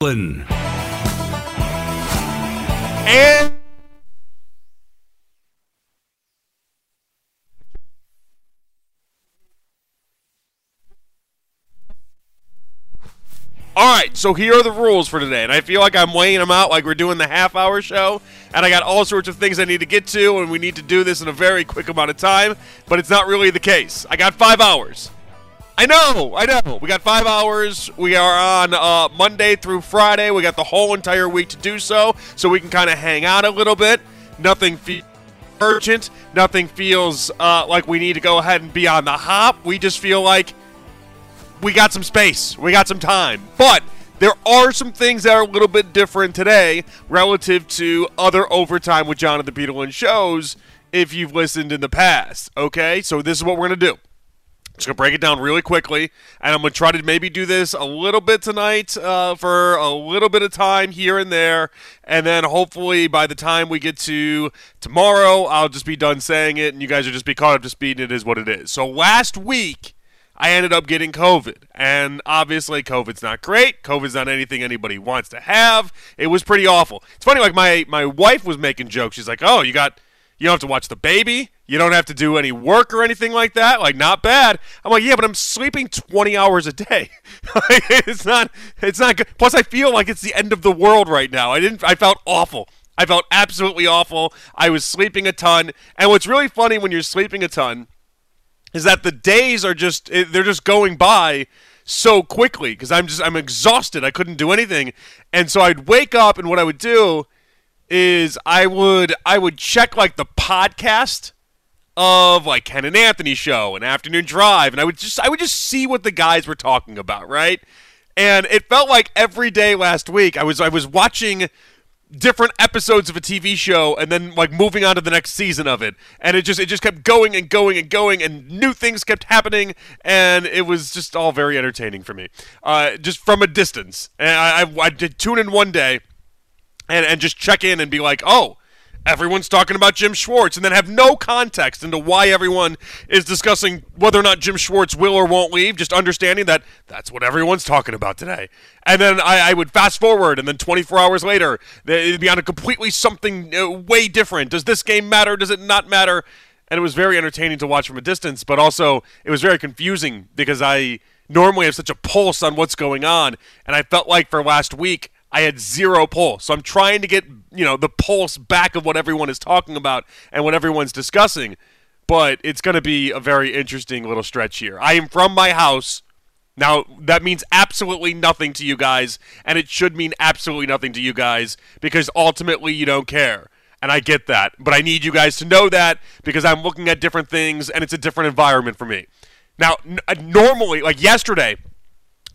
And all right, so here are the rules for today, and I feel like I'm weighing them out like we're doing the half-hour show, and I got all sorts of things I need to get to, and we need to do this in a very quick amount of time, but it's not really the case. I got 5 hours. I know. We got 5 hours. We are on Monday through Friday. We got the whole entire week to do so, so we can kind of hang out a little bit. Nothing urgent. Nothing feels like we need to go ahead and be on the hop. We just feel like we got some space. We got some time. But there are some things that are a little bit different today relative to other Overtime with Jonathan Peterlin shows if you've listened in the past. Okay? So this is what we're going to do. Just going to break it down really quickly, and I'm going to try to maybe do this a little bit tonight for a little bit of time here and there, and then hopefully by the time we get to tomorrow, I'll just be done saying it, and you guys will just be caught up to speed, and it is what it is. So last week, I ended up getting COVID, and obviously COVID's not great. COVID's not anything anybody wants to have. It was pretty awful. It's funny, like my wife was making jokes. She's like, oh, you don't have to watch the baby. You don't have to do any work or anything like that. Like, not bad. I'm like, yeah, but I'm sleeping 20 hours a day. It's not good. Plus, I feel like it's the end of the world right now. I felt awful. I felt absolutely awful. I was sleeping a ton. And what's really funny when you're sleeping a ton is that the days are just going by so quickly because I'm exhausted. I couldn't do anything. And so I'd wake up, and what I would do is I would check like the podcast of like Ken and Anthony show and Afternoon Drive, and I would just see what the guys were talking about, right? And it felt like every day last week I was watching different episodes of a TV show and then like moving on to the next season of it, and it just kept going and going and going, and new things kept happening, and it was just all very entertaining for me, just from a distance. And I did tune in one day and just check in and be like, oh, everyone's talking about Jim Schwartz, and then have no context into why everyone is discussing whether or not Jim Schwartz will or won't leave, just understanding that that's what everyone's talking about today. And then I would fast forward, and then 24 hours later, it'd be on a completely something way different. Does this game matter? Does it not matter? And it was very entertaining to watch from a distance, but also it was very confusing because I normally have such a pulse on what's going on, and I felt like for last week, I had zero pulse. So I'm trying to get, the pulse back of what everyone is talking about and what everyone's discussing. But it's going to be a very interesting little stretch here. I am from my house. Now, that means absolutely nothing to you guys, and it should mean absolutely nothing to you guys because ultimately you don't care. And I get that. But I need you guys to know that because I'm looking at different things, and it's a different environment for me. Now, normally, like yesterday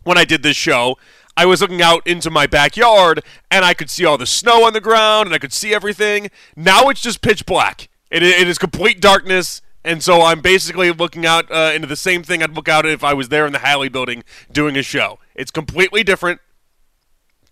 when I did this show, I was looking out into my backyard, and I could see all the snow on the ground, and I could see everything. Now it's just pitch black. It is complete darkness, and so I'm basically looking out into the same thing I'd look out if I was there in the Halley building doing a show. It's completely different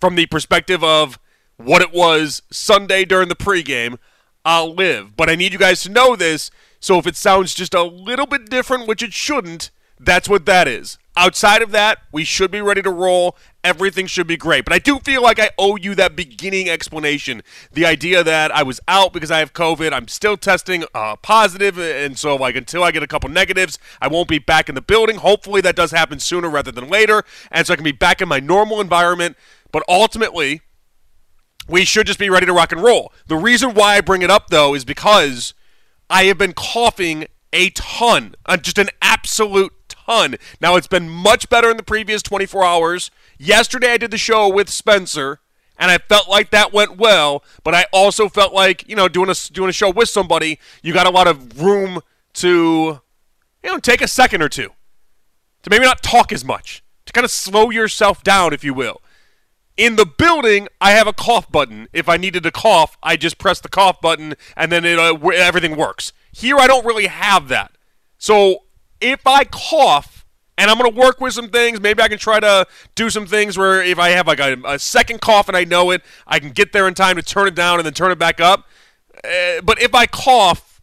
from the perspective of what it was Sunday during the pregame. I'll live. But I need you guys to know this, so if it sounds just a little bit different, which it shouldn't, that's what that is. Outside of that, we should be ready to roll. Everything should be great. But I do feel like I owe you that beginning explanation, the idea that I was out because I have COVID. I'm still testing positive, and so like until I get a couple negatives, I won't be back in the building. Hopefully that does happen sooner rather than later, and so I can be back in my normal environment. But ultimately, we should just be ready to rock and roll. The reason why I bring it up, though, is because I have been coughing a ton, just an absolute ton. Now, it's been much better in the previous 24 hours. Yesterday, I did the show with Spencer, and I felt like that went well, but I also felt like, doing a show with somebody, you got a lot of room to, take a second or two, to maybe not talk as much, to kind of slow yourself down, if you will. In the building, I have a cough button. If I needed to cough, I just press the cough button, and then everything works. Here, I don't really have that. So if I cough, and I'm going to work with some things, maybe I can try to do some things where if I have like a second cough and I know it, I can get there in time to turn it down and then turn it back up. But if I cough,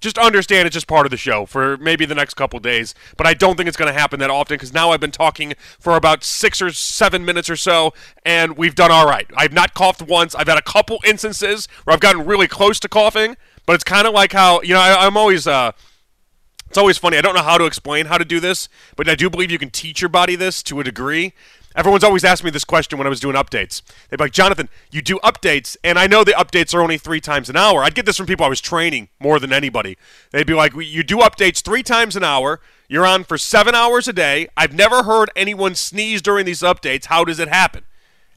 just understand it's just part of the show for maybe the next couple days. But I don't think it's going to happen that often because now I've been talking for about 6 or 7 minutes or so, and we've done all right. I've not coughed once. I've had a couple instances where I've gotten really close to coughing, but it's kind of like how, you know, I'm always it's always funny. I don't know how to explain how to do this, but I do believe you can teach your body this to a degree. Everyone's always asked me this question when I was doing updates. They'd be like, Jonathan, you do updates, and I know the updates are only 3 times an hour. I'd get this from people I was training more than anybody. They'd be like, you do updates 3 times an hour. You're on for 7 hours a day. I've never heard anyone sneeze during these updates. How does it happen?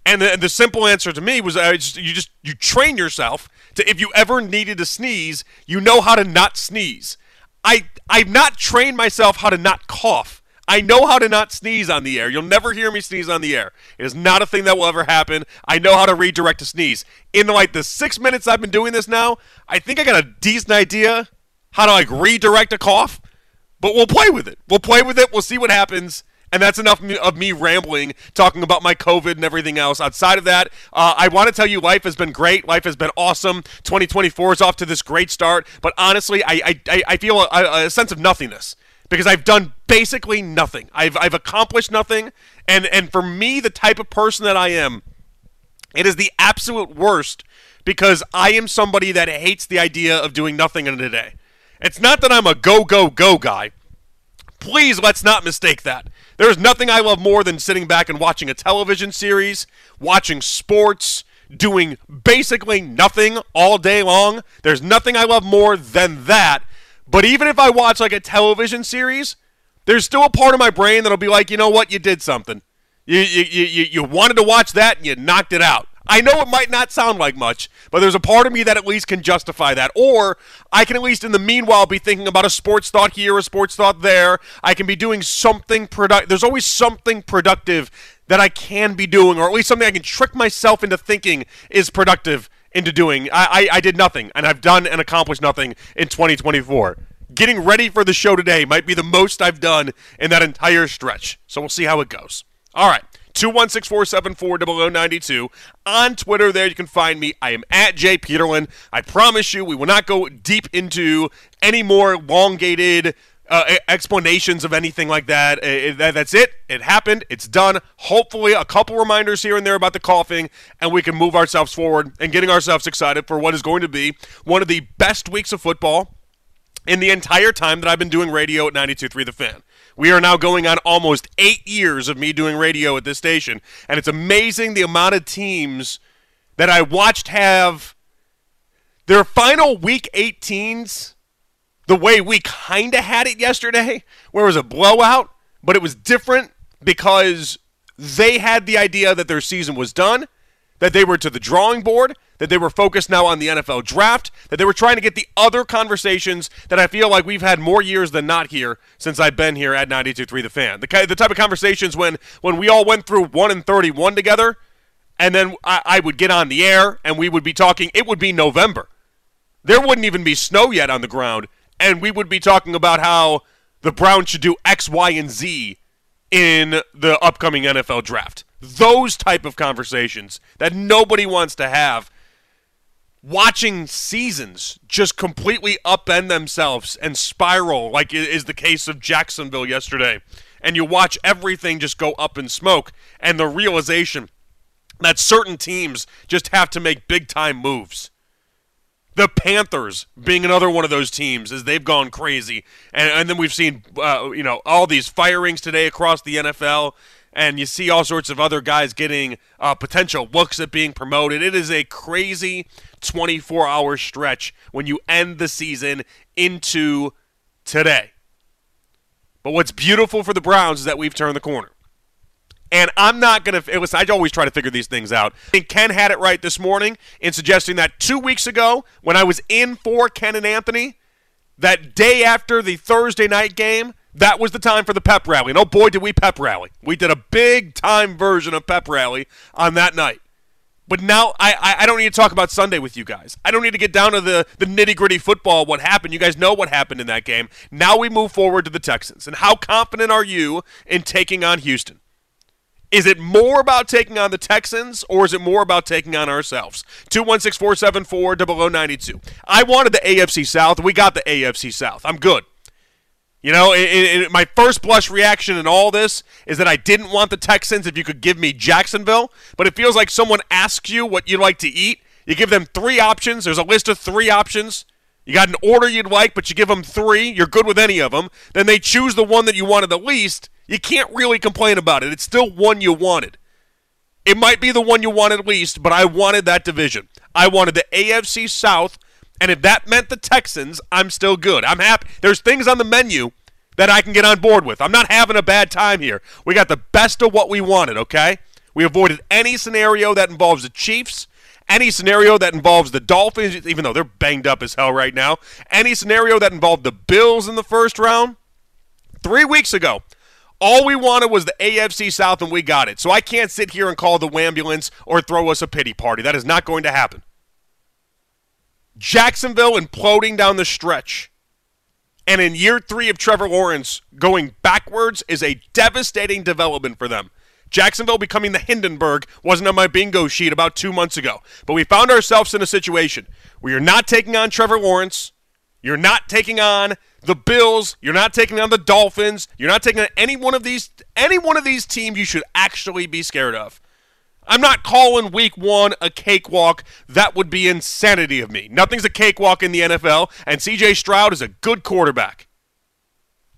And the simple answer to me was you train yourself to, if you ever needed to sneeze, you know how to not sneeze. I've not trained myself how to not cough. I know how to not sneeze on the air. You'll never hear me sneeze on the air. It is not a thing that will ever happen. I know how to redirect a sneeze. In like the 6 minutes I've been doing this now, I think I got a decent idea how to like redirect a cough, but we'll play with it. We'll play with it. We'll see what happens. And that's enough of me rambling, talking about my COVID and everything else. Outside of that, I want to tell you life has been great. Life has been awesome. 2024 is off to this great start. But honestly, I feel a sense of nothingness. Because I've done basically nothing. I've accomplished nothing. And for me, the type of person that I am, it is the absolute worst because I am somebody that hates the idea of doing nothing in a day. It's not that I'm a go, go, go guy. Please let's not mistake that. There's nothing I love more than sitting back and watching a television series, watching sports, doing basically nothing all day long. There's nothing I love more than that. But even if I watch like a television series, there's still a part of my brain that'll be like, you know what, you did something. You wanted to watch that and you knocked it out. I know it might not sound like much, but there's a part of me that at least can justify that. Or I can at least in the meanwhile be thinking about a sports thought here, a sports thought there. I can be doing something productive. There's always something productive that I can be doing, or at least something I can trick myself into thinking is productive. Into doing, I did nothing, and I've done and accomplished nothing in 2024. Getting ready for the show today might be the most I've done in that entire stretch, so we'll see how it goes. All right, 216-474-0092. On Twitter there, you can find me. I am at @jpeterlin. I promise you we will not go deep into any more elongated explanations of anything like that. That's it. It happened. It's done. Hopefully a couple reminders here and there about the coughing, and we can move ourselves forward and getting ourselves excited for what is going to be one of the best weeks of football in the entire time that I've been doing radio at 92.3 The Fan. We are now going on almost 8 years of me doing radio at this station, and it's amazing the amount of teams that I watched have their final Week 18s the way we kind of had it yesterday, where it was a blowout, but it was different because they had the idea that their season was done, that they were to the drawing board, that they were focused now on the NFL draft, that they were trying to get the other conversations that I feel like we've had more years than not here since I've been here at 92.3 The Fan. The type of conversations when we all went through 1 and 31 together, and then I would get on the air and we would be talking. It would be November. There wouldn't even be snow yet on the ground. And we would be talking about how the Browns should do X, Y, and Z in the upcoming NFL draft. Those type of conversations that nobody wants to have. Watching seasons just completely upend themselves and spiral, like is the case of Jacksonville yesterday. And you watch everything just go up in smoke. And the realization that certain teams just have to make big-time moves. The Panthers being another one of those teams as they've gone crazy. And then we've seen, all these firings today across the NFL. And you see all sorts of other guys getting potential looks at being promoted. It is a crazy 24-hour stretch when you end the season into today. But what's beautiful for the Browns is that we've turned the corner. And I'm not going to – listen, I always try to figure these things out. I think Ken had it right this morning in suggesting that 2 weeks ago when I was in for Ken and Anthony, that day after the Thursday night game, that was the time for the pep rally. And, oh, boy, did we pep rally. We did a big-time version of pep rally on that night. But now I don't need to talk about Sunday with you guys. I don't need to get down to the nitty-gritty football, what happened. You guys know what happened in that game. Now we move forward to the Texans. And how confident are you in taking on Houston? Is it more about taking on the Texans, or is it more about taking on ourselves? 216-474-0092. I wanted the AFC South. We got the AFC South. I'm good. You know, my first blush reaction in all this is that I didn't want the Texans if you could give me Jacksonville, but it feels like someone asks you what you'd like to eat. You give them three options. There's a list of three options. You got an order you'd like, but you give them three. You're good with any of them. Then they choose the one that you wanted the least. You can't really complain about it. It's still one you wanted. It might be the one you wanted least, but I wanted that division. I wanted the AFC South, and if that meant the Texans, I'm still good. I'm happy. There's things on the menu that I can get on board with. I'm not having a bad time here. We got the best of what we wanted, okay? We avoided any scenario that involves the Chiefs. Any scenario that involves the Dolphins, even though they're banged up as hell right now. Any scenario that involved the Bills in the first round. 3 weeks ago, all we wanted was the AFC South, and we got it. So I can't sit here and call the Wambulance or throw us a pity party. That is not going to happen. Jacksonville imploding down the stretch. And in year three of Trevor Lawrence, going backwards is a devastating development for them. Jacksonville becoming the Hindenburg wasn't on my bingo sheet about 2 months ago. But we found ourselves in a situation where you're not taking on Trevor Lawrence. You're not taking on the Bills. You're not taking on the Dolphins. You're not taking on any one of these teams you should actually be scared of. I'm not calling week one a cakewalk. That would be insanity of me. Nothing's a cakewalk in the NFL, and C.J. Stroud is a good quarterback.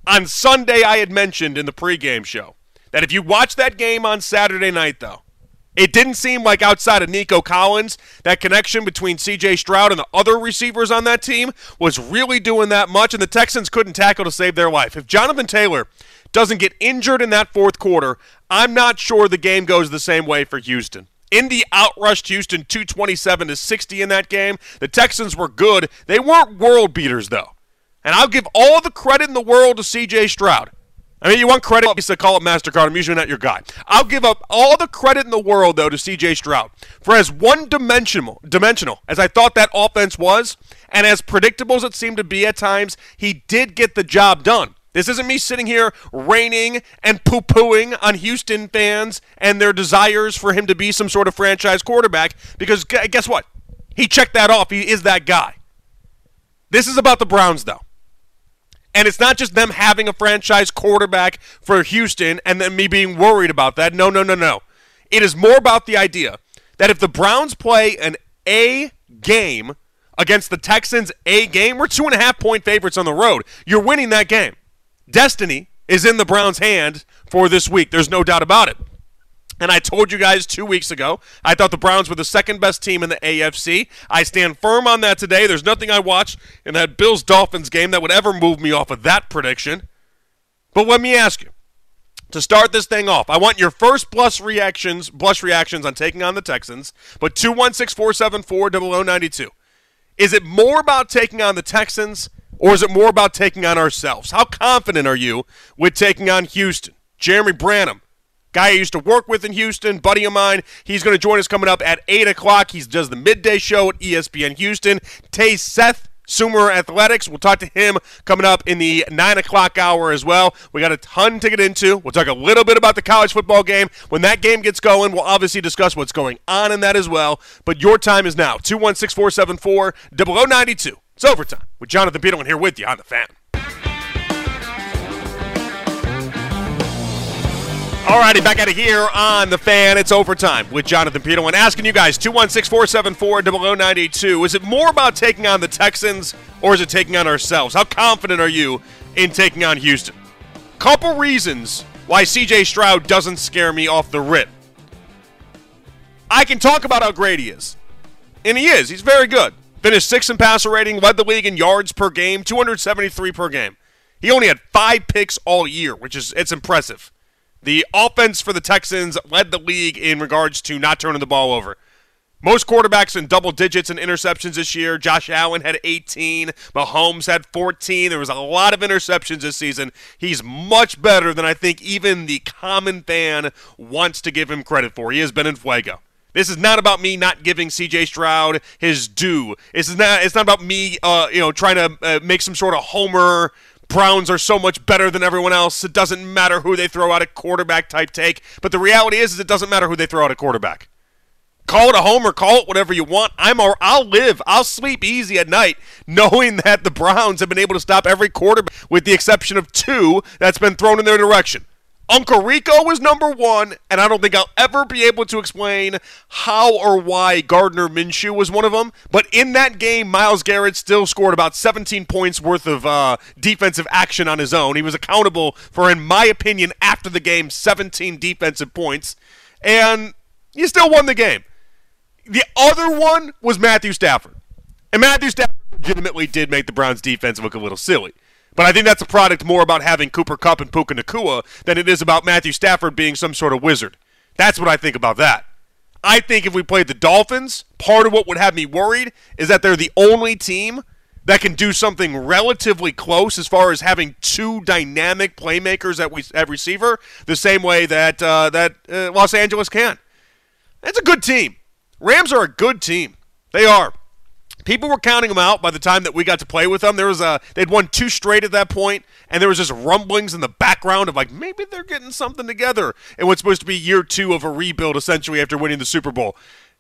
On Sunday, I had mentioned in the pregame show that if you watch that game on Saturday night, though, it didn't seem like outside of Nico Collins, that connection between C.J. Stroud and the other receivers on that team was really doing that much, and the Texans couldn't tackle to save their life. If Jonathan Taylor doesn't get injured in that fourth quarter, I'm not sure the game goes the same way for Houston. Indy outrushed Houston 227-60 in that game. The Texans were good. They weren't world beaters, though. And I'll give all the credit in the world to C.J. Stroud. I mean, you want credit, obviously call it MasterCard. I'm usually not your guy. I'll give up all the credit in the world, though, to C.J. Stroud. For as one-dimensional as I thought that offense was, and as predictable as it seemed to be at times, he did get the job done. This isn't me sitting here raining and poo-pooing on Houston fans and their desires for him to be some sort of franchise quarterback, because guess what? He checked that off. He is that guy. This is about the Browns, though. And it's not just them having a franchise quarterback for Houston and then me being worried about that. No, no, no, no. It is more about the idea that if the Browns play an A game against the Texans, A game, we're 2.5-point favorites on the road. You're winning that game. Destiny is in the Browns' hand for this week. There's no doubt about it. And I told you guys 2 weeks ago, I thought the Browns were the second-best team in the AFC. I stand firm on that today. There's nothing I watched in that Bills-Dolphins game that would ever move me off of that prediction. But let me ask you, to start this thing off, I want your first blush reactions on taking on the Texans, but 216-474-0092. Is it more about taking on the Texans, or is it more about taking on ourselves? How confident are you with taking on Houston? Jeremy Branham, guy I used to work with in Houston, buddy of mine. He's going to join us coming up at 8 o'clock. He does the midday show at ESPN Houston. Tay Seth, Sumer Athletics. We'll talk to him coming up in the 9 o'clock hour as well. We got a ton to get into. We'll talk a little bit about the college football game. When that game gets going, we'll obviously discuss what's going on in that as well. But your time is now. 216-474-0092. It's Overtime with Jonathan Peterlin here with you on The Fan. Alrighty, back out of here on The Fan. It's Overtime with Jonathan Peterlin. Asking you guys, 216-474-0092, is it more about taking on the Texans or is it taking on ourselves? How confident are you in taking on Houston? Couple reasons why C.J. Stroud doesn't scare me off the rip. I can talk about how great he is. And he is. He's very good. Finished sixth in passer rating, led the league in yards per game, 273 per game. He only had 5 picks all year, which is it's impressive. The offense for the Texans led the league in regards to not turning the ball over. Most quarterbacks in double digits in interceptions this year. Josh Allen had 18. Mahomes had 14. There was a lot of interceptions this season. He's much better than I think even the common fan wants to give him credit for. He has been in fuego. This is not about me not giving C.J. Stroud his due. It's not about me trying to make some sort of homer Browns are so much better than everyone else, it doesn't matter who they throw out at quarterback type take. But the reality is it doesn't matter who they throw out at quarterback. Call it a homer, call it whatever you want. I'll live. I'll sleep easy at night knowing that the Browns have been able to stop every quarterback with the exception of two that's been thrown in their direction. Uncle Rico is number one, and I don't think I'll ever be able to explain how or why Gardner Minshew was one of them. But in that game, Myles Garrett still scored about 17 points worth of defensive action on his own. He was accountable for, in my opinion, after the game, 17 defensive points. And he still won the game. The other one was Matthew Stafford. And Matthew Stafford legitimately did make the Browns' defense look a little silly. But I think that's a product more about having Cooper Kupp and Puka Nacua than it is about Matthew Stafford being some sort of wizard. That's what I think about that. I think if we played the Dolphins, part of what would have me worried is that they're the only team that can do something relatively close as far as having two dynamic playmakers at receiver the same way that Los Angeles can. It's a good team. Rams are a good team. They are. People were counting them out by the time that we got to play with them. They'd won two straight at that point, and there was just rumblings in the background of, like, maybe they're getting something together in what's supposed to be year two of a rebuild, essentially, after winning the Super Bowl.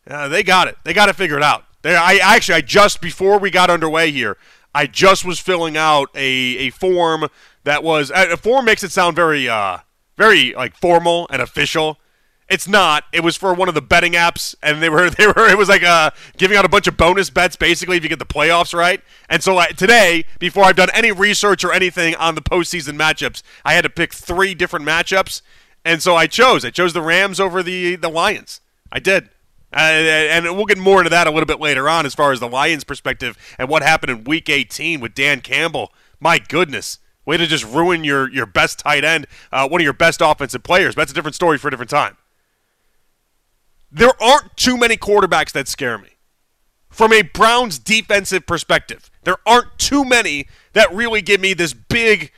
They got it. They got it figured out. I just, before we got underway here, I just was filling out a form that was – a form makes it sound very formal and official. It's not. It was for one of the betting apps, and it was like giving out a bunch of bonus bets, basically, if you get the playoffs right. And so today, before I've done any research or anything on the postseason matchups, I had to pick three different matchups, and so I chose the Rams over the Lions. I did. And we'll get more into that a little bit later on as far as the Lions' perspective and what happened in Week 18 with Dan Campbell. My goodness. Way to just ruin your best tight end, one of your best offensive players. But that's a different story for a different time. There aren't too many quarterbacks that scare me. From a Browns defensive perspective, there aren't too many that really give me this big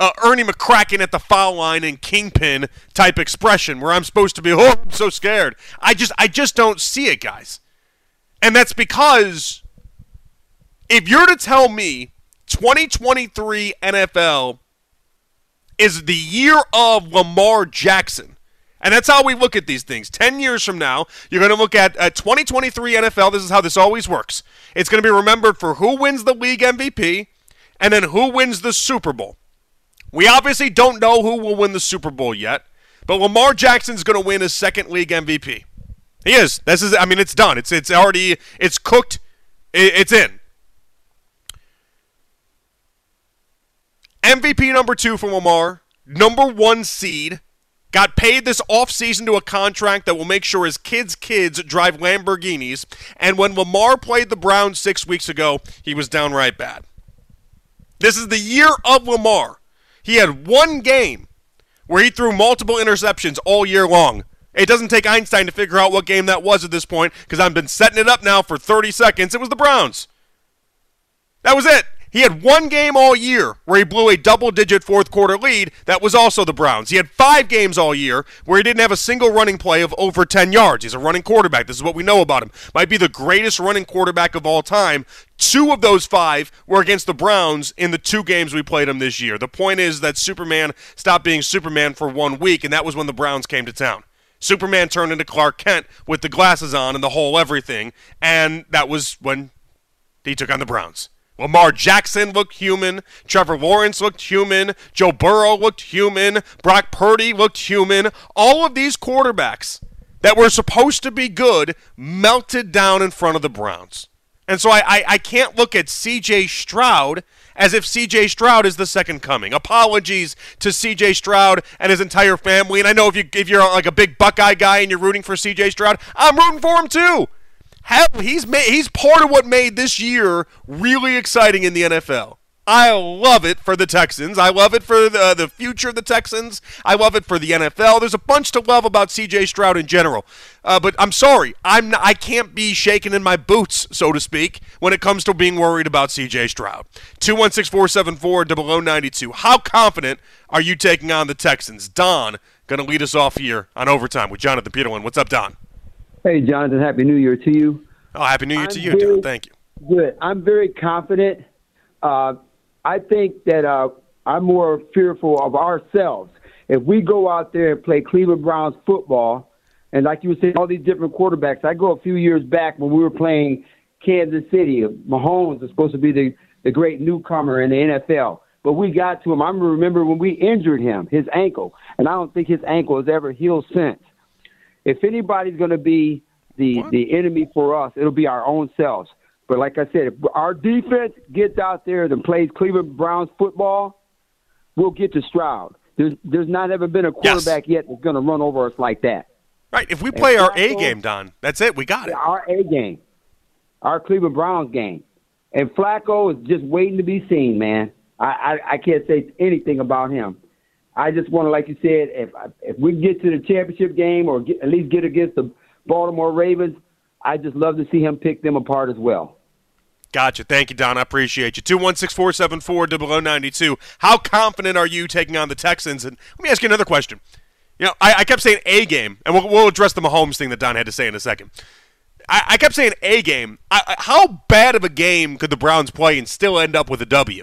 Ernie McCracken at the foul line and kingpin type expression where I'm supposed to be, oh, I'm so scared. I just don't see it, guys. And that's because if you're to tell me 2023 NFL is the year of Lamar Jackson, and that's how we look at these things. 10 years from now, you're going to look at 2023 NFL. This is how this always works. It's going to be remembered for who wins the league MVP and then who wins the Super Bowl. We obviously don't know who will win the Super Bowl yet, but Lamar Jackson's going to win his second league MVP. He is. This is. I mean, it's done. It's cooked. It's in. MVP number two for Lamar. Number one seed. Got paid this offseason to a contract that will make sure his kids' drive Lamborghinis. And when Lamar played the Browns 6 weeks ago, he was downright bad. This is the year of Lamar. He had one game where he threw multiple interceptions all year long. It doesn't take Einstein to figure out what game that was at this point because I've been setting it up now for 30 seconds. It was the Browns. That was it. He had one game all year where he blew a double-digit fourth-quarter lead that was also the Browns. He had five games all year where he didn't have a single running play of over 10 yards. He's a running quarterback. This is what we know about him. Might be the greatest running quarterback of all time. Two of those five were against the Browns in the two games we played him this year. The point is that Superman stopped being Superman for 1 week, and that was when the Browns came to town. Superman turned into Clark Kent with the glasses on and the whole everything, and that was when he took on the Browns. Lamar Jackson looked human. Trevor Lawrence looked human. Joe Burrow looked human. Brock Purdy looked human. All of these quarterbacks that were supposed to be good melted down in front of the Browns. And so I can't look at C.J. Stroud as if C.J. Stroud is the second coming. Apologies to C.J. Stroud and his entire family. And I know if you're like a big Buckeye guy and you're rooting for C.J. Stroud, I'm rooting for him too. Hell, he's part of what made this year really exciting in the NFL. I love it for the Texans. I love it for the future of the Texans. I love it for the NFL. There's a bunch to love about C.J. Stroud in general. But I'm sorry. I can't be shaken in my boots, so to speak, when it comes to being worried about C.J. Stroud. 216-474-0092. How confident are you taking on the Texans? Don going to lead us off here on Overtime with Jonathan Peterlin. What's up, Don? Hey, Jonathan, Happy New Year to you. Oh, Happy New Year to you, Don. Thank you. Good. I'm very confident. I think that I'm more fearful of ourselves. If we go out there and play Cleveland Browns football, and like you were saying, all these different quarterbacks. I go a few years back when we were playing Kansas City. Mahomes was supposed to be the great newcomer in the NFL. But we got to him. I remember when we injured him, his ankle. And I don't think his ankle has ever healed since. If anybody's going to be the enemy for us, it'll be our own selves. But like I said, if our defense gets out there and plays Cleveland Browns football, we'll get to Stroud. There's not ever been a quarterback yet that's going to run over us like that. Right. If we play our A game, Don, that's it. We got it. Our A game. Our Cleveland Browns game. And Flacco is just waiting to be seen, man. I can't say anything about him. I just want to, like you said, if we get to the championship game or at least get against the Baltimore Ravens, I'd just love to see him pick them apart as well. Gotcha. Thank you, Don. I appreciate you. 216-474-0092. How confident are you taking on the Texans? And let me ask you another question. You know, I kept saying A game, and we'll address the Mahomes thing that Don had to say in a second. I kept saying A game. How bad of a game could the Browns play and still end up with a W?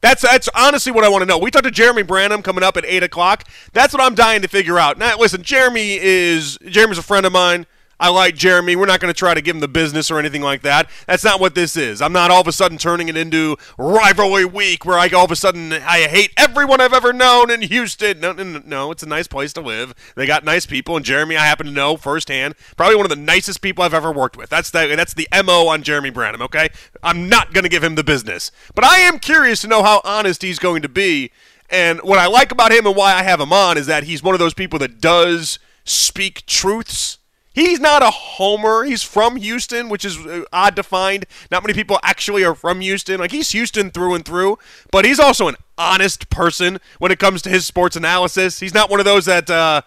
That's honestly what I want to know. We talked to Jeremy Branham coming up at 8 o'clock. That's what I'm dying to figure out. Now, listen, Jeremy's a friend of mine. I like Jeremy. We're not going to try to give him the business or anything like that. That's not what this is. I'm not all of a sudden turning it into rivalry week where I all of a sudden I hate everyone I've ever known in Houston. No, it's a nice place to live. They got nice people, and Jeremy I happen to know firsthand, probably one of the nicest people I've ever worked with. That's the MO on Jeremy Branham, okay? I'm not going to give him the business. But I am curious to know how honest he's going to be, and what I like about him and why I have him on is that he's one of those people that does speak truths. He's not a homer. He's from Houston, which is odd to find. Not many people actually are from Houston. Like, he's Houston through and through, but he's also an honest person when it comes to his sports analysis. He's not one of those that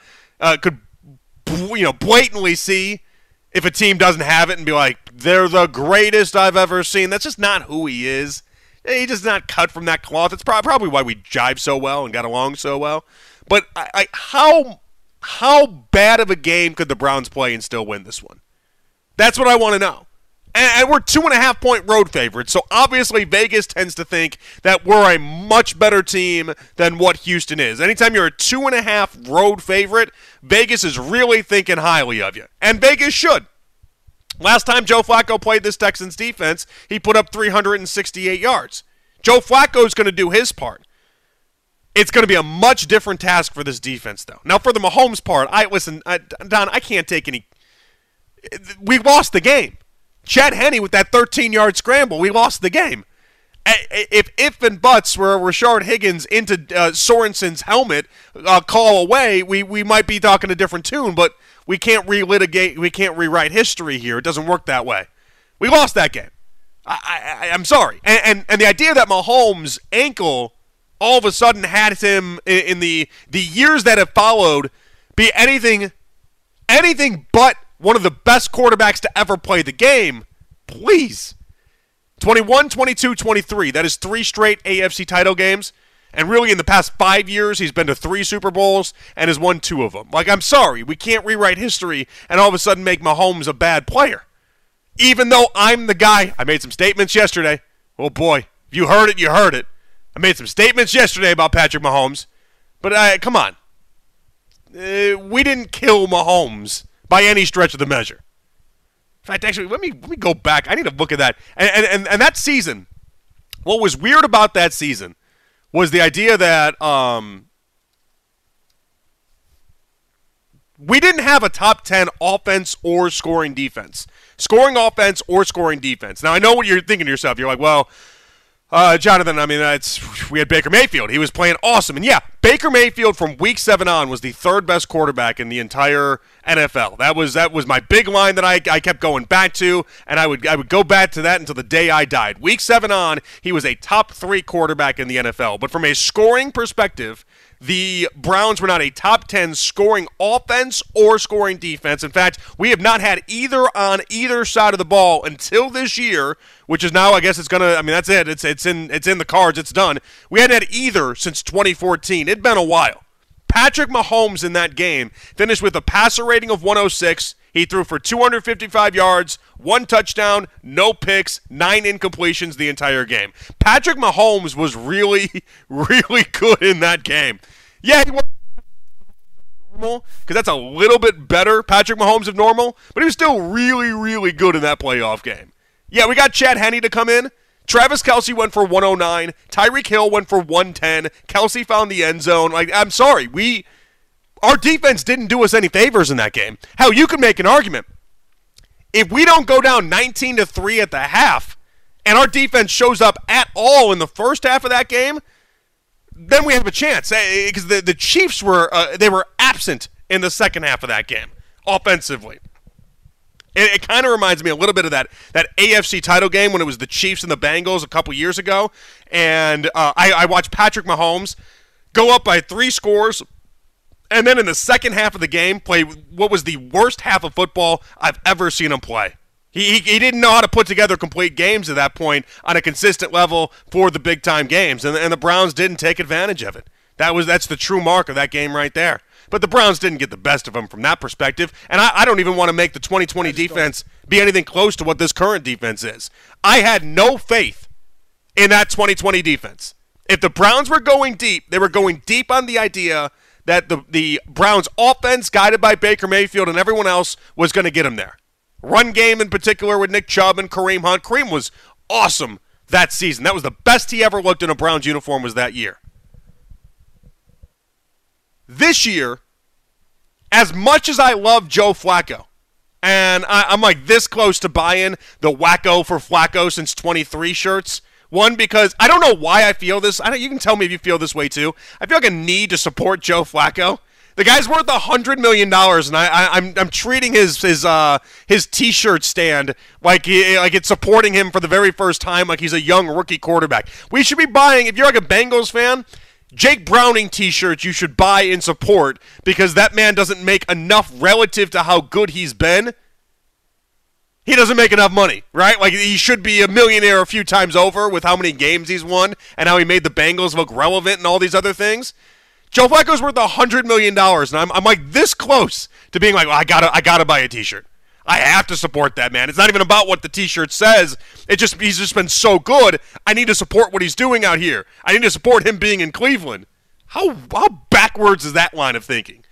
could, blatantly see if a team doesn't have it and be like, they're the greatest I've ever seen. That's just not who he is. He's just not cut from that cloth. It's probably why we jive so well and got along so well. But How bad of a game could the Browns play and still win this one? That's what I want to know. And we're 2.5-point road favorites, so obviously Vegas tends to think that we're a much better team than what Houston is. Anytime you're a 2.5 road favorite, Vegas is really thinking highly of you. And Vegas should. Last time Joe Flacco played this Texans defense, he put up 368 yards. Joe Flacco's going to do his part. It's going to be a much different task for this defense, though. Now, for the Mahomes part, Don, I can't take any – we lost the game. Chad Henne with that 13-yard scramble, we lost the game. If and buts were Rashard Higgins into Sorensen's helmet call away, we might be talking a different tune, but we can't relitigate – we can't rewrite history here. It doesn't work that way. We lost that game. I'm sorry. And the idea that Mahomes' ankle – all of a sudden had him in the years that have followed be anything but one of the best quarterbacks to ever play the game, please. 21, 22, 23, that is 3 straight AFC title games. And really in the past 5 years, he's been to 3 Super Bowls and has won 2 of them. Like, I'm sorry, we can't rewrite history and all of a sudden make Mahomes a bad player. Even though I'm the guy, I made some statements yesterday. Oh boy, if you heard it, you heard it. I made some statements yesterday about Patrick Mahomes, but come on. We didn't kill Mahomes by any stretch of the measure. In fact, actually, let me go back. I need to look at that. And that season, what was weird about that season was the idea that we didn't have a top 10 offense or scoring defense. Scoring offense or scoring defense. Now, I know what you're thinking to yourself. You're like, well, Jonathan, we had Baker Mayfield. He was playing awesome. And, yeah, Baker Mayfield from Week 7 on was the third-best quarterback in the entire NFL. That was my big line that I kept going back to, and I would go back to that until the day I died. Week 7 on, he was a top-3 quarterback in the NFL. But from a scoring perspective, the Browns were not a top-10 scoring offense or scoring defense. In fact, we have not had either on either side of the ball until this year, which is now, I guess it's going to, that's it. It's in the cards. It's done. We hadn't had either since 2014. It'd been a while. Patrick Mahomes in that game finished with a passer rating of 106 He threw for 255 yards, 1 touchdown, no picks, 9 incompletions the entire game. Patrick Mahomes was really, really good in that game. Yeah, he was normal, because that's a little bit better Patrick Mahomes of normal, but he was still really, really good in that playoff game. Yeah, we got Chad Henne to come in. Travis Kelce went for 109. Tyreek Hill went for 110. Kelce found the end zone. Like, I'm sorry, our defense didn't do us any favors in that game. Hell, you can make an argument. If we don't go down 19-3 at the half, and our defense shows up at all in the first half of that game, then we have a chance. Because the Chiefs were absent in the second half of that game offensively. It kind of reminds me a little bit of that AFC title game when it was the Chiefs and the Bengals a couple years ago. And I watched Patrick Mahomes go up by 3 scores, and then in the second half of the game play what was the worst half of football I've ever seen him play. He didn't know how to put together complete games at that point on a consistent level for the big-time games, and the Browns didn't take advantage of it. That's the true mark of that game right there. But the Browns didn't get the best of them from that perspective, and I don't even want to make the 2020 defense be anything close to what this current defense is. I had no faith in that 2020 defense. If the Browns were going deep, they were going deep on the idea that the Browns' offense, guided by Baker Mayfield and everyone else, was going to get them there. Run game in particular with Nick Chubb and Kareem Hunt. Kareem was awesome that season. That was the best he ever looked in a Browns uniform was that year. This year, as much as I love Joe Flacco, and I'm like this close to buying the Wacko for Flacco since 23 shirts. One, because I don't know why I feel this. You can tell me if you feel this way too. I feel like a need to support Joe Flacco. The guy's worth $100 million, and I'm treating his T-shirt stand like it's supporting him for the very first time, like he's a young rookie quarterback. We should be buying, if you're like a Bengals fan, Jake Browning T-shirts you should buy and support because that man doesn't make enough relative to how good he's been. He doesn't make enough money, right? Like, he should be a millionaire a few times over with how many games he's won and how he made the Bengals look relevant and all these other things. Joe Flacco's worth $100 million, and I'm like this close to being like, well, I gotta buy a T-shirt. I have to support that man. It's not even about what the T-shirt says. He's just been so good. I need to support what he's doing out here. I need to support him being in Cleveland. How backwards is that line of thinking?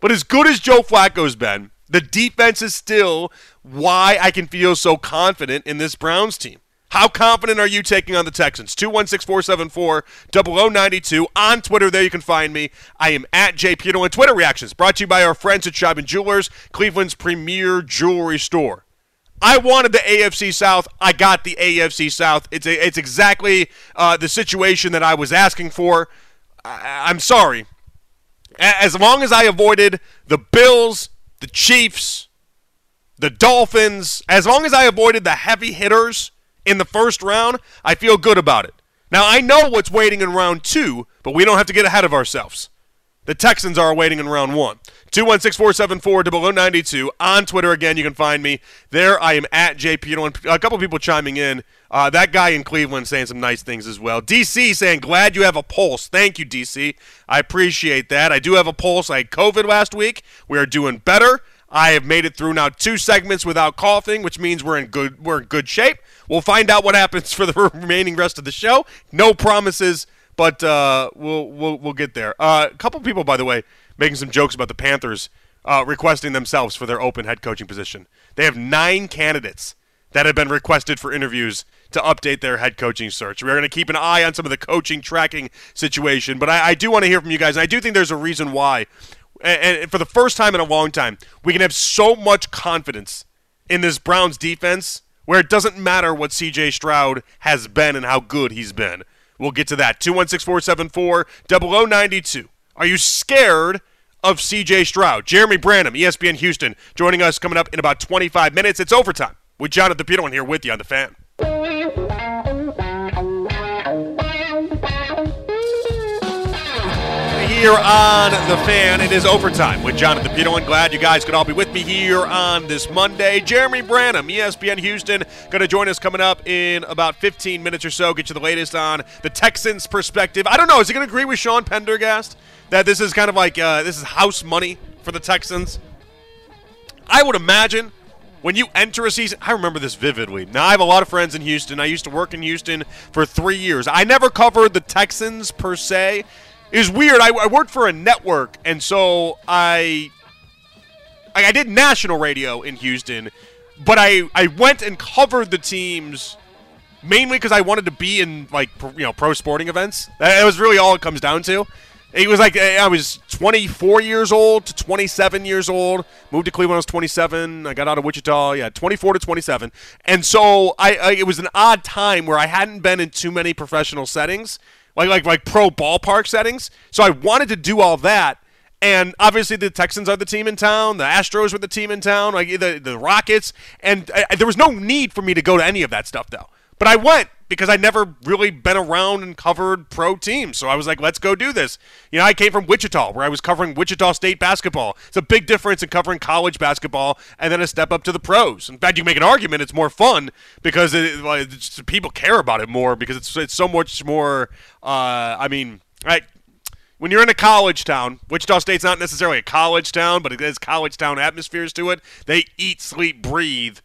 But as good as Joe Flacco's been, the defense is still why I can feel so confident in this Browns team. How confident are you taking on the Texans? 216-474-0092. On Twitter, there you can find me. I am at JPeterlin. Twitter reactions brought to you by our friends at Shabin Jewelers, Cleveland's premier jewelry store. I wanted the AFC South. I got the AFC South. It's exactly the situation that I was asking for. I'm sorry. As long as I avoided the Bills, the Chiefs, the Dolphins, as long as I avoided the heavy hitters in the first round, I feel good about it. Now, I know what's waiting in round 2, but we don't have to get ahead of ourselves. The Texans are waiting in round 1. 216-474-0092. On Twitter, again, you can find me. There, I am at JPeterlin. A couple people chiming in. That guy in Cleveland saying some nice things as well. DC saying, glad you have a pulse. Thank you, DC. I appreciate that. I do have a pulse. I had COVID last week. We are doing better. I have made it through now 2 segments without coughing, which means we're in good shape. We'll find out what happens for the remaining rest of the show. No promises, but we'll get there. A couple people, by the way, making some jokes about the Panthers requesting themselves for their open head coaching position. They have 9 candidates that have been requested for interviews to update their head coaching search. We're going to keep an eye on some of the coaching tracking situation, but I do want to hear from you guys, and I do think there's a reason why. And for the first time in a long time, we can have so much confidence in this Browns defense where it doesn't matter what C.J. Stroud has been and how good he's been. We'll get to that. 216-474-0092. Are you scared of C.J. Stroud? Jeremy Branham, ESPN Houston, joining us coming up in about 25 minutes. It's Overtime with Jonathan Peterlin here with you on The Fan. Here on The Fan, it is Overtime with Jonathan Peterlin. Glad you guys could all be with me here on this Monday. Jeremy Branham, ESPN Houston, going to join us coming up in about 15 minutes or so. Get you the latest on the Texans' perspective. I don't know, is he going to agree with Sean Pendergast that this is kind of like this is house money for the Texans? I would imagine when you enter a season, I remember this vividly. Now, I have a lot of friends in Houston. I used to work in Houston for 3 years. I never covered the Texans per se. It was weird. I worked for a network, and so I did national radio in Houston, but I went and covered the teams mainly because I wanted to be in, like, pro sporting events. That was really all it comes down to. It was like I was 24 years old to 27 years old. Moved to Cleveland when I was 27. I got out of Wichita, 24 to 27. And so it was an odd time where I hadn't been in too many professional settings, like pro ballpark settings. So I wanted to do all that. And obviously the Texans are the team in town. The Astros were the team in town, like the Rockets. And there was no need for me to go to any of that stuff, though. But I went because I'd never really been around and covered pro teams. So I was like, let's go do this. I came from Wichita, where I was covering Wichita State basketball. It's a big difference in covering college basketball and then a step up to the pros. In fact, you can make an argument it's more fun because people care about it more because it's so much more when you're in a college town, Wichita State's not necessarily a college town, but it has college town atmospheres to it. They eat, sleep, breathe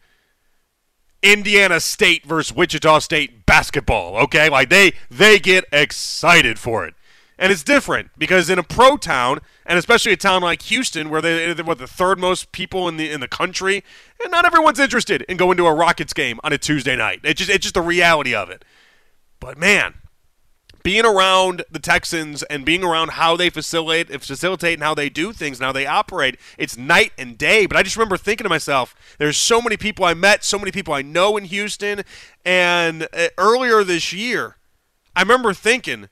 Indiana State versus Wichita State basketball, okay? Like, they get excited for it. And it's different because in a pro town, and especially a town like Houston where they're the third most people in the country, and not everyone's interested in going to a Rockets game on a Tuesday night. It's just the reality of it. But, man, being around the Texans and being around how they facilitate and how they do things and how they operate, it's night and day. But I just remember thinking to myself, there's so many people I met, so many people I know in Houston. And earlier this year, I remember thinking,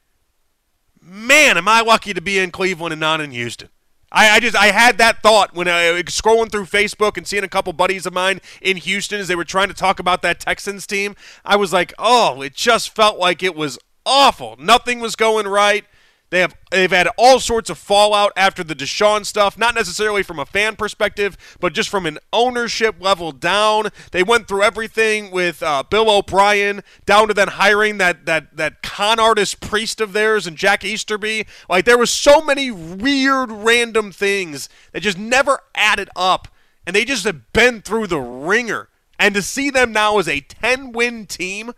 man, am I lucky to be in Cleveland and not in Houston. I had that thought when I was scrolling through Facebook and seeing a couple buddies of mine in Houston as they were trying to talk about that Texans team. I was like, oh, it just felt like it was awful. Nothing was going right. They've had all sorts of fallout after the Deshaun stuff, not necessarily from a fan perspective, but just from an ownership level down. They went through everything with Bill O'Brien down to then hiring that con artist priest of theirs and Jack Easterby. Like, there was so many weird, random things that just never added up, and they just have been through the ringer. And to see them now as a 10-win team,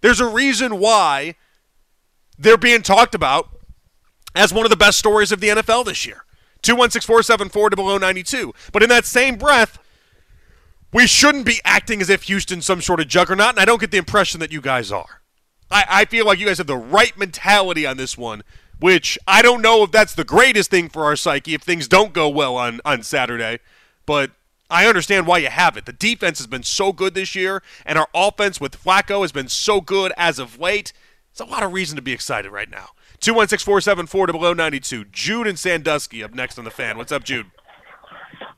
there's a reason why they're being talked about as one of the best stories of the NFL this year. 216-474-0092. But in that same breath, we shouldn't be acting as if Houston's some sort of juggernaut, and I don't get the impression that you guys are. I feel like you guys have the right mentality on this one, which I don't know if that's the greatest thing for our psyche if things don't go well on Saturday, but I understand why you have it. The defense has been so good this year, and our offense with Flacco has been so good as of late. It's a lot of reason to be excited right now. 216-474-0092. Jude in Sandusky up next on The Fan. What's up, Jude?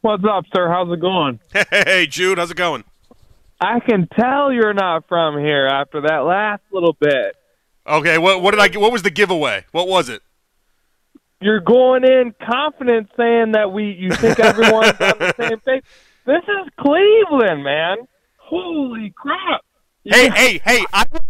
What's up, sir? How's it going? Hey, Jude, how's it going? I can tell you're not from here after that last little bit. Okay, what was the giveaway? What was it? You're going in confident saying that you think everyone's on the same page. This is Cleveland, man. Holy crap. Hey. I was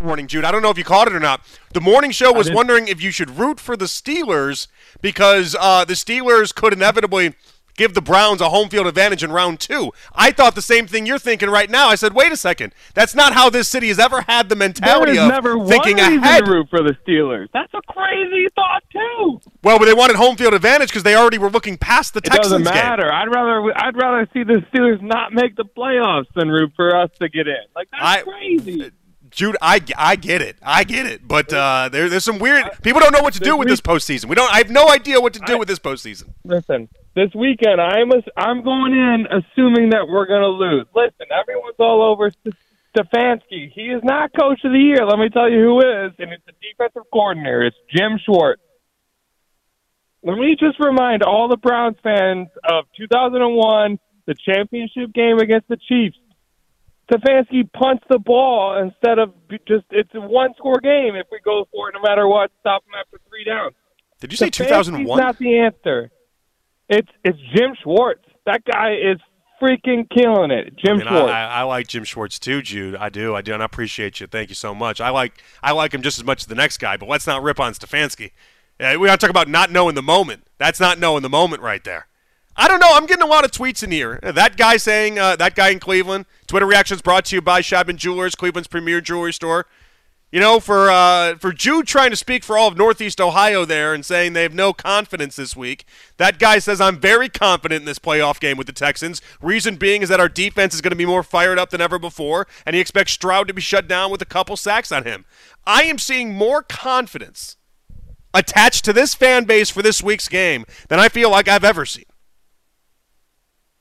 morning, Jude. I don't know if you caught it or not. The morning show was wondering if you should root for the Steelers because the Steelers could inevitably give the Browns a home field advantage in round two. I thought the same thing you're thinking right now. I said, wait a second. That's not how this city has ever had the mentality of thinking ahead. There is never one reason to root for the Steelers. That's a crazy thought, too. Well, but they wanted home field advantage because they already were looking past the Texans game. It doesn't matter. I'd rather see the Steelers not make the playoffs than root for us to get in. Like, that's crazy. Jude, I get it. I get it. But there's some weird – people don't know what to do with this postseason. I have no idea what to do with this postseason. Listen, this weekend I'm going in assuming that we're going to lose. Listen, everyone's all over Stefanski. He is not coach of the year. Let me tell you who is, and it's the defensive coordinator. It's Jim Schwartz. Let me just remind all the Browns fans of 2001, the championship game against the Chiefs. Stefanski punched the ball instead of just – it's a one-score game if we go for it no matter what, stop him after three downs. Did you say 2001? Stefanski's not the answer. It's Jim Schwartz. That guy is freaking killing it. Schwartz. I like Jim Schwartz too, Jude. I do, and I appreciate you. Thank you so much. I like him just as much as the next guy, but let's not rip on Stefanski. We got to talk about not knowing the moment. That's not knowing the moment right there. I don't know. I'm getting a lot of tweets in here. That guy saying, that guy in Cleveland. Twitter reactions brought to you by Shabin Jewelers, Cleveland's premier jewelry store. You know, for Jude trying to speak for all of Northeast Ohio there and saying they have no confidence this week, that guy says, I'm very confident in this playoff game with the Texans. Reason being is that our defense is going to be more fired up than ever before, and he expects Stroud to be shut down with a couple sacks on him. I am seeing more confidence attached to this fan base for this week's game than I feel like I've ever seen.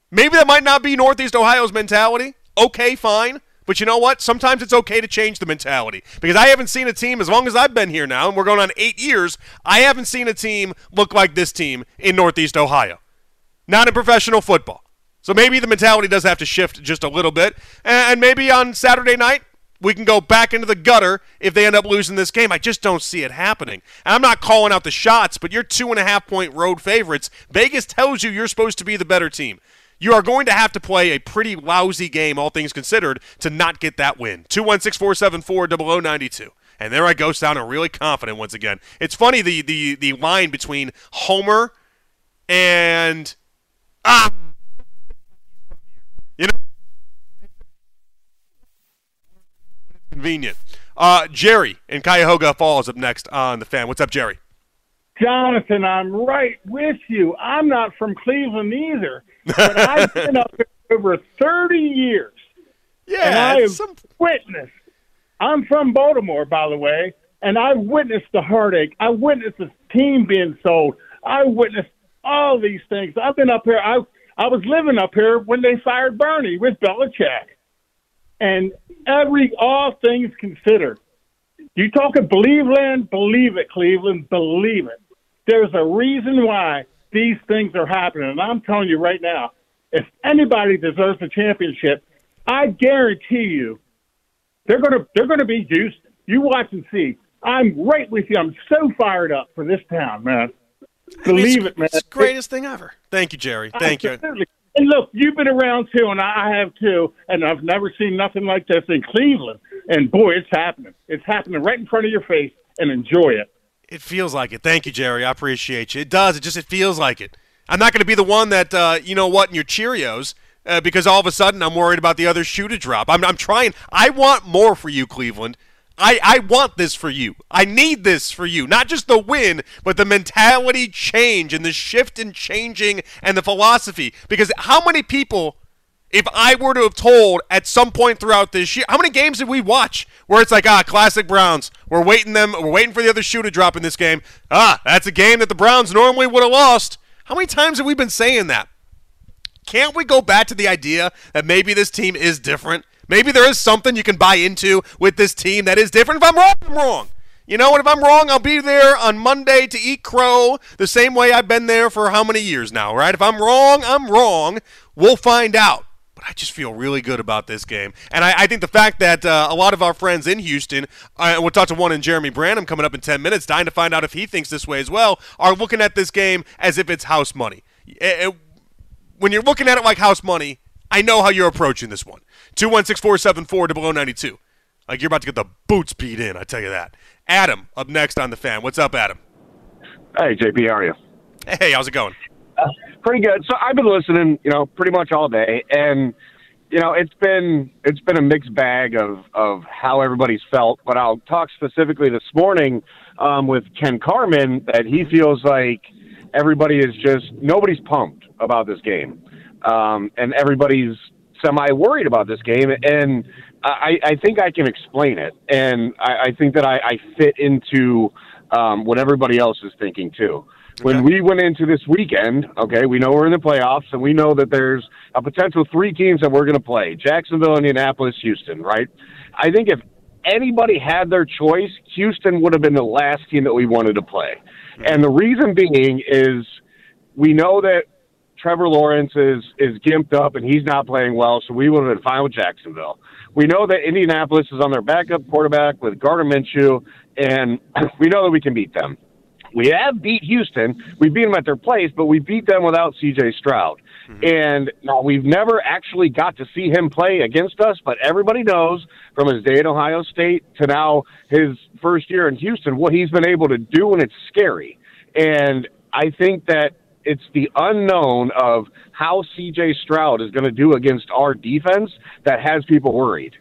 Maybe that might not be Northeast Ohio's mentality. Okay, fine. But you know what? Sometimes it's okay to change the mentality, because I haven't seen a team, as long as I've been here now, and we're going on 8 years, I haven't seen a team look like this team in Northeast Ohio. Not in professional football. So maybe the mentality does have to shift just a little bit. And maybe on Saturday night, we can go back into the gutter if they end up losing this game. I just don't see it happening. And I'm not calling out the shots, but you're 2.5-point road favorites. Vegas tells you you're supposed to be the better team. You are going to have to play a pretty lousy game, all things considered, to not get that win. 216-474-0092. And there I go, sounding really confident once again. It's funny, the line between Homer and you know, convenient. Jerry in Cuyahoga Falls up next on The Fan. What's up, Jerry? Jonathan, I'm right with you. I'm not from Cleveland either, but I've been up here over 30 years. Yeah, and I have witnessed. I'm from Baltimore, by the way, and I witnessed the heartache. I witnessed the team being sold. I witnessed all these things. I've been up here. I was living up here when they fired Bernie with Belichick, and all things considered. You talk of Believeland, believe it, Cleveland, believe it. There's a reason why these things are happening. And I'm telling you right now, if anybody deserves a championship, I guarantee you they're gonna be juiced. You watch and see. I'm right with you. I'm so fired up for this town, man. Believe it, man. It's the greatest thing ever. Thank you, Jerry. Thank you. Absolutely. And look, you've been around too, and I have too, and I've never seen nothing like this in Cleveland. And boy, it's happening. It's happening right in front of your face, and enjoy it. It feels like it. Thank you, Jerry. I appreciate you. It does. It feels like it. I'm not going to be the one that, you know what, in your Cheerios, because all of a sudden I'm worried about the other shoe to drop. I'm trying. I want more for you, Cleveland. I want this for you. I need this for you. Not just the win, but the mentality change and the shift in changing and the philosophy. Because how many people, if I were to have told at some point throughout this year, how many games did we watch where it's like, classic Browns. We're waiting for the other shoe to drop in this game. That's a game that the Browns normally would have lost. How many times have we been saying that? Can't we go back to the idea that maybe this team is different? Maybe there is something you can buy into with this team that is different. If I'm wrong, I'm wrong. You know, and if I'm wrong, I'll be there on Monday to eat crow the same way I've been there for how many years now, right? If I'm wrong, I'm wrong. We'll find out. But I just feel really good about this game. And I think the fact that a lot of our friends in Houston, we'll talk to one in Jeremy Branham coming up in 10 minutes, dying to find out if he thinks this way as well, are looking at this game as if it's house money. When you're looking at it like house money, I know how you're approaching this one. 216-474-0092. Like, you're about to get the boots beat in, I tell you that. Adam, up next on The Fan. What's up, Adam? Hey, JP, how are you? Hey, how's it going? Pretty good. So I've been listening, pretty much all day. And, it's been a mixed bag of how everybody's felt. But I'll talk specifically this morning with Ken Carman that he feels like everybody is nobody's pumped about this game. And everybody's semi-worried about this game, and I think I can explain it, and I think that I fit into what everybody else is thinking, too. When we went into this weekend, we know we're in the playoffs, and we know that there's a potential 3 teams that we're going to play, Jacksonville, Indianapolis, Houston, right? I think if anybody had their choice, Houston would have been the last team that we wanted to play. And the reason being is we know that Trevor Lawrence is gimped up and he's not playing well, so we would have been fine with Jacksonville. We know that Indianapolis is on their backup quarterback with Gardner Minshew, and we know that we can beat them. We have beat Houston. We beat them at their place, but we beat them without C.J. Stroud. And now we've never actually got to see him play against us, but everybody knows from his day at Ohio State to now his first year in Houston what he's been able to do, and it's scary. And I think that it's the unknown of how C.J. Stroud is going to do against our defense that has people worried.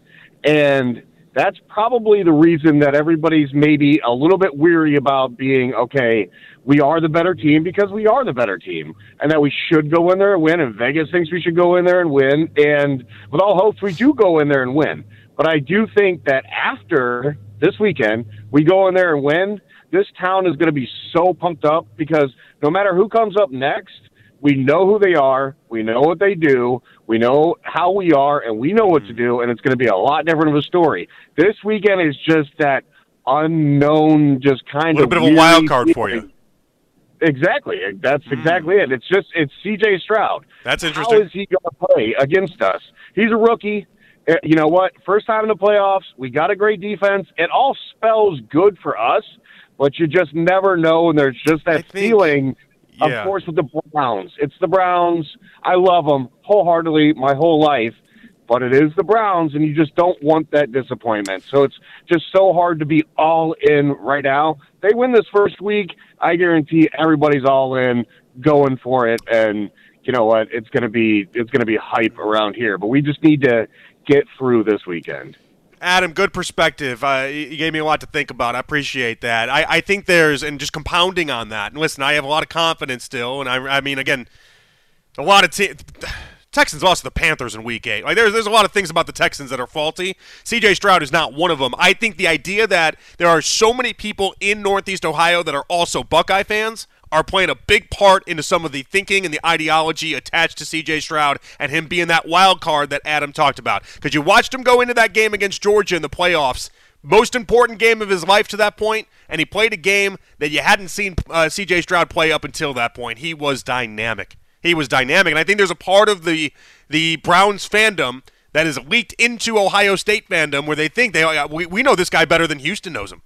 And that's probably the reason that everybody's maybe a little bit weary about being, okay, we are the better team because we are the better team, and that we should go in there and win, and Vegas thinks we should go in there and win, and with all hopes we do go in there and win. But I do think that after this weekend, we go in there and win, this town is going to be so pumped up because no matter who comes up next, we know who they are, we know what they do, we know how we are, and we know what to do, and it's going to be a lot different of a story. This weekend is just that unknown, just kind of a bit of a wild card for you. Exactly. That's exactly it. It's just, it's C.J. Stroud. That's interesting. How is he going to play against us? He's a rookie. You know what? First time in the playoffs, we got a great defense. It all spells good for us, but you just never know, and there's just that feeling. Yeah. Of course, with the Browns. It's the Browns. I love them wholeheartedly my whole life, but it is the Browns, and you just don't want that disappointment. So it's just so hard to be all in right now. They win this first week, I guarantee everybody's all in, going for it, and you know what? It's going to be hype around here, but we just need to get through this weekend. Adam, good perspective. You gave me a lot to think about. I appreciate that. I think there's, and just compounding on that, and listen, I have a lot of confidence still, and I mean, again, a lot of Texans lost to the Panthers in Week 8. Like, there's a lot of things about the Texans that are faulty. C.J. Stroud is not one of them. I think the idea that there are so many people in Northeast Ohio that are also Buckeye fans are playing a big part into some of the thinking and the ideology attached to C.J. Stroud and him being that wild card that Adam talked about. Because you watched him go into that game against Georgia in the playoffs, most important game of his life to that point, and he played a game that you hadn't seen C.J. Stroud play up until that point. He was dynamic. And I think there's a part of the Browns fandom that is leaked into Ohio State fandom where they think we know this guy better than Houston knows him.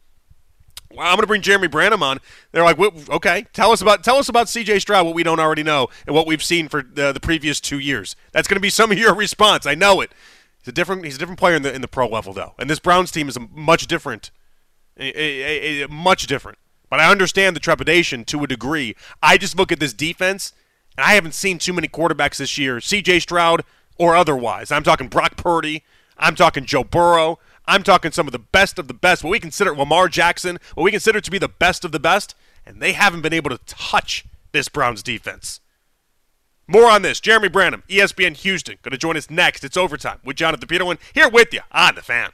Well, I'm going to bring Jeremy Branham on. They're like, okay, tell us about C.J. Stroud, what we don't already know and what we've seen for the previous 2 years. That's going to be some of your response. I know it. He's a different player in the pro level though, and this Browns team is much different. But I understand the trepidation to a degree. I just look at this defense, and I haven't seen too many quarterbacks this year, C.J. Stroud or otherwise. I'm talking Brock Purdy. I'm talking Joe Burrow. I'm talking some of the best, what we consider Lamar Jackson, what we consider to be the best, and they haven't been able to touch this Browns defense. More on this. Jeremy Branham, ESPN Houston, going to join us next. It's Overtime with Jonathan Peterlin here with you on The Fan.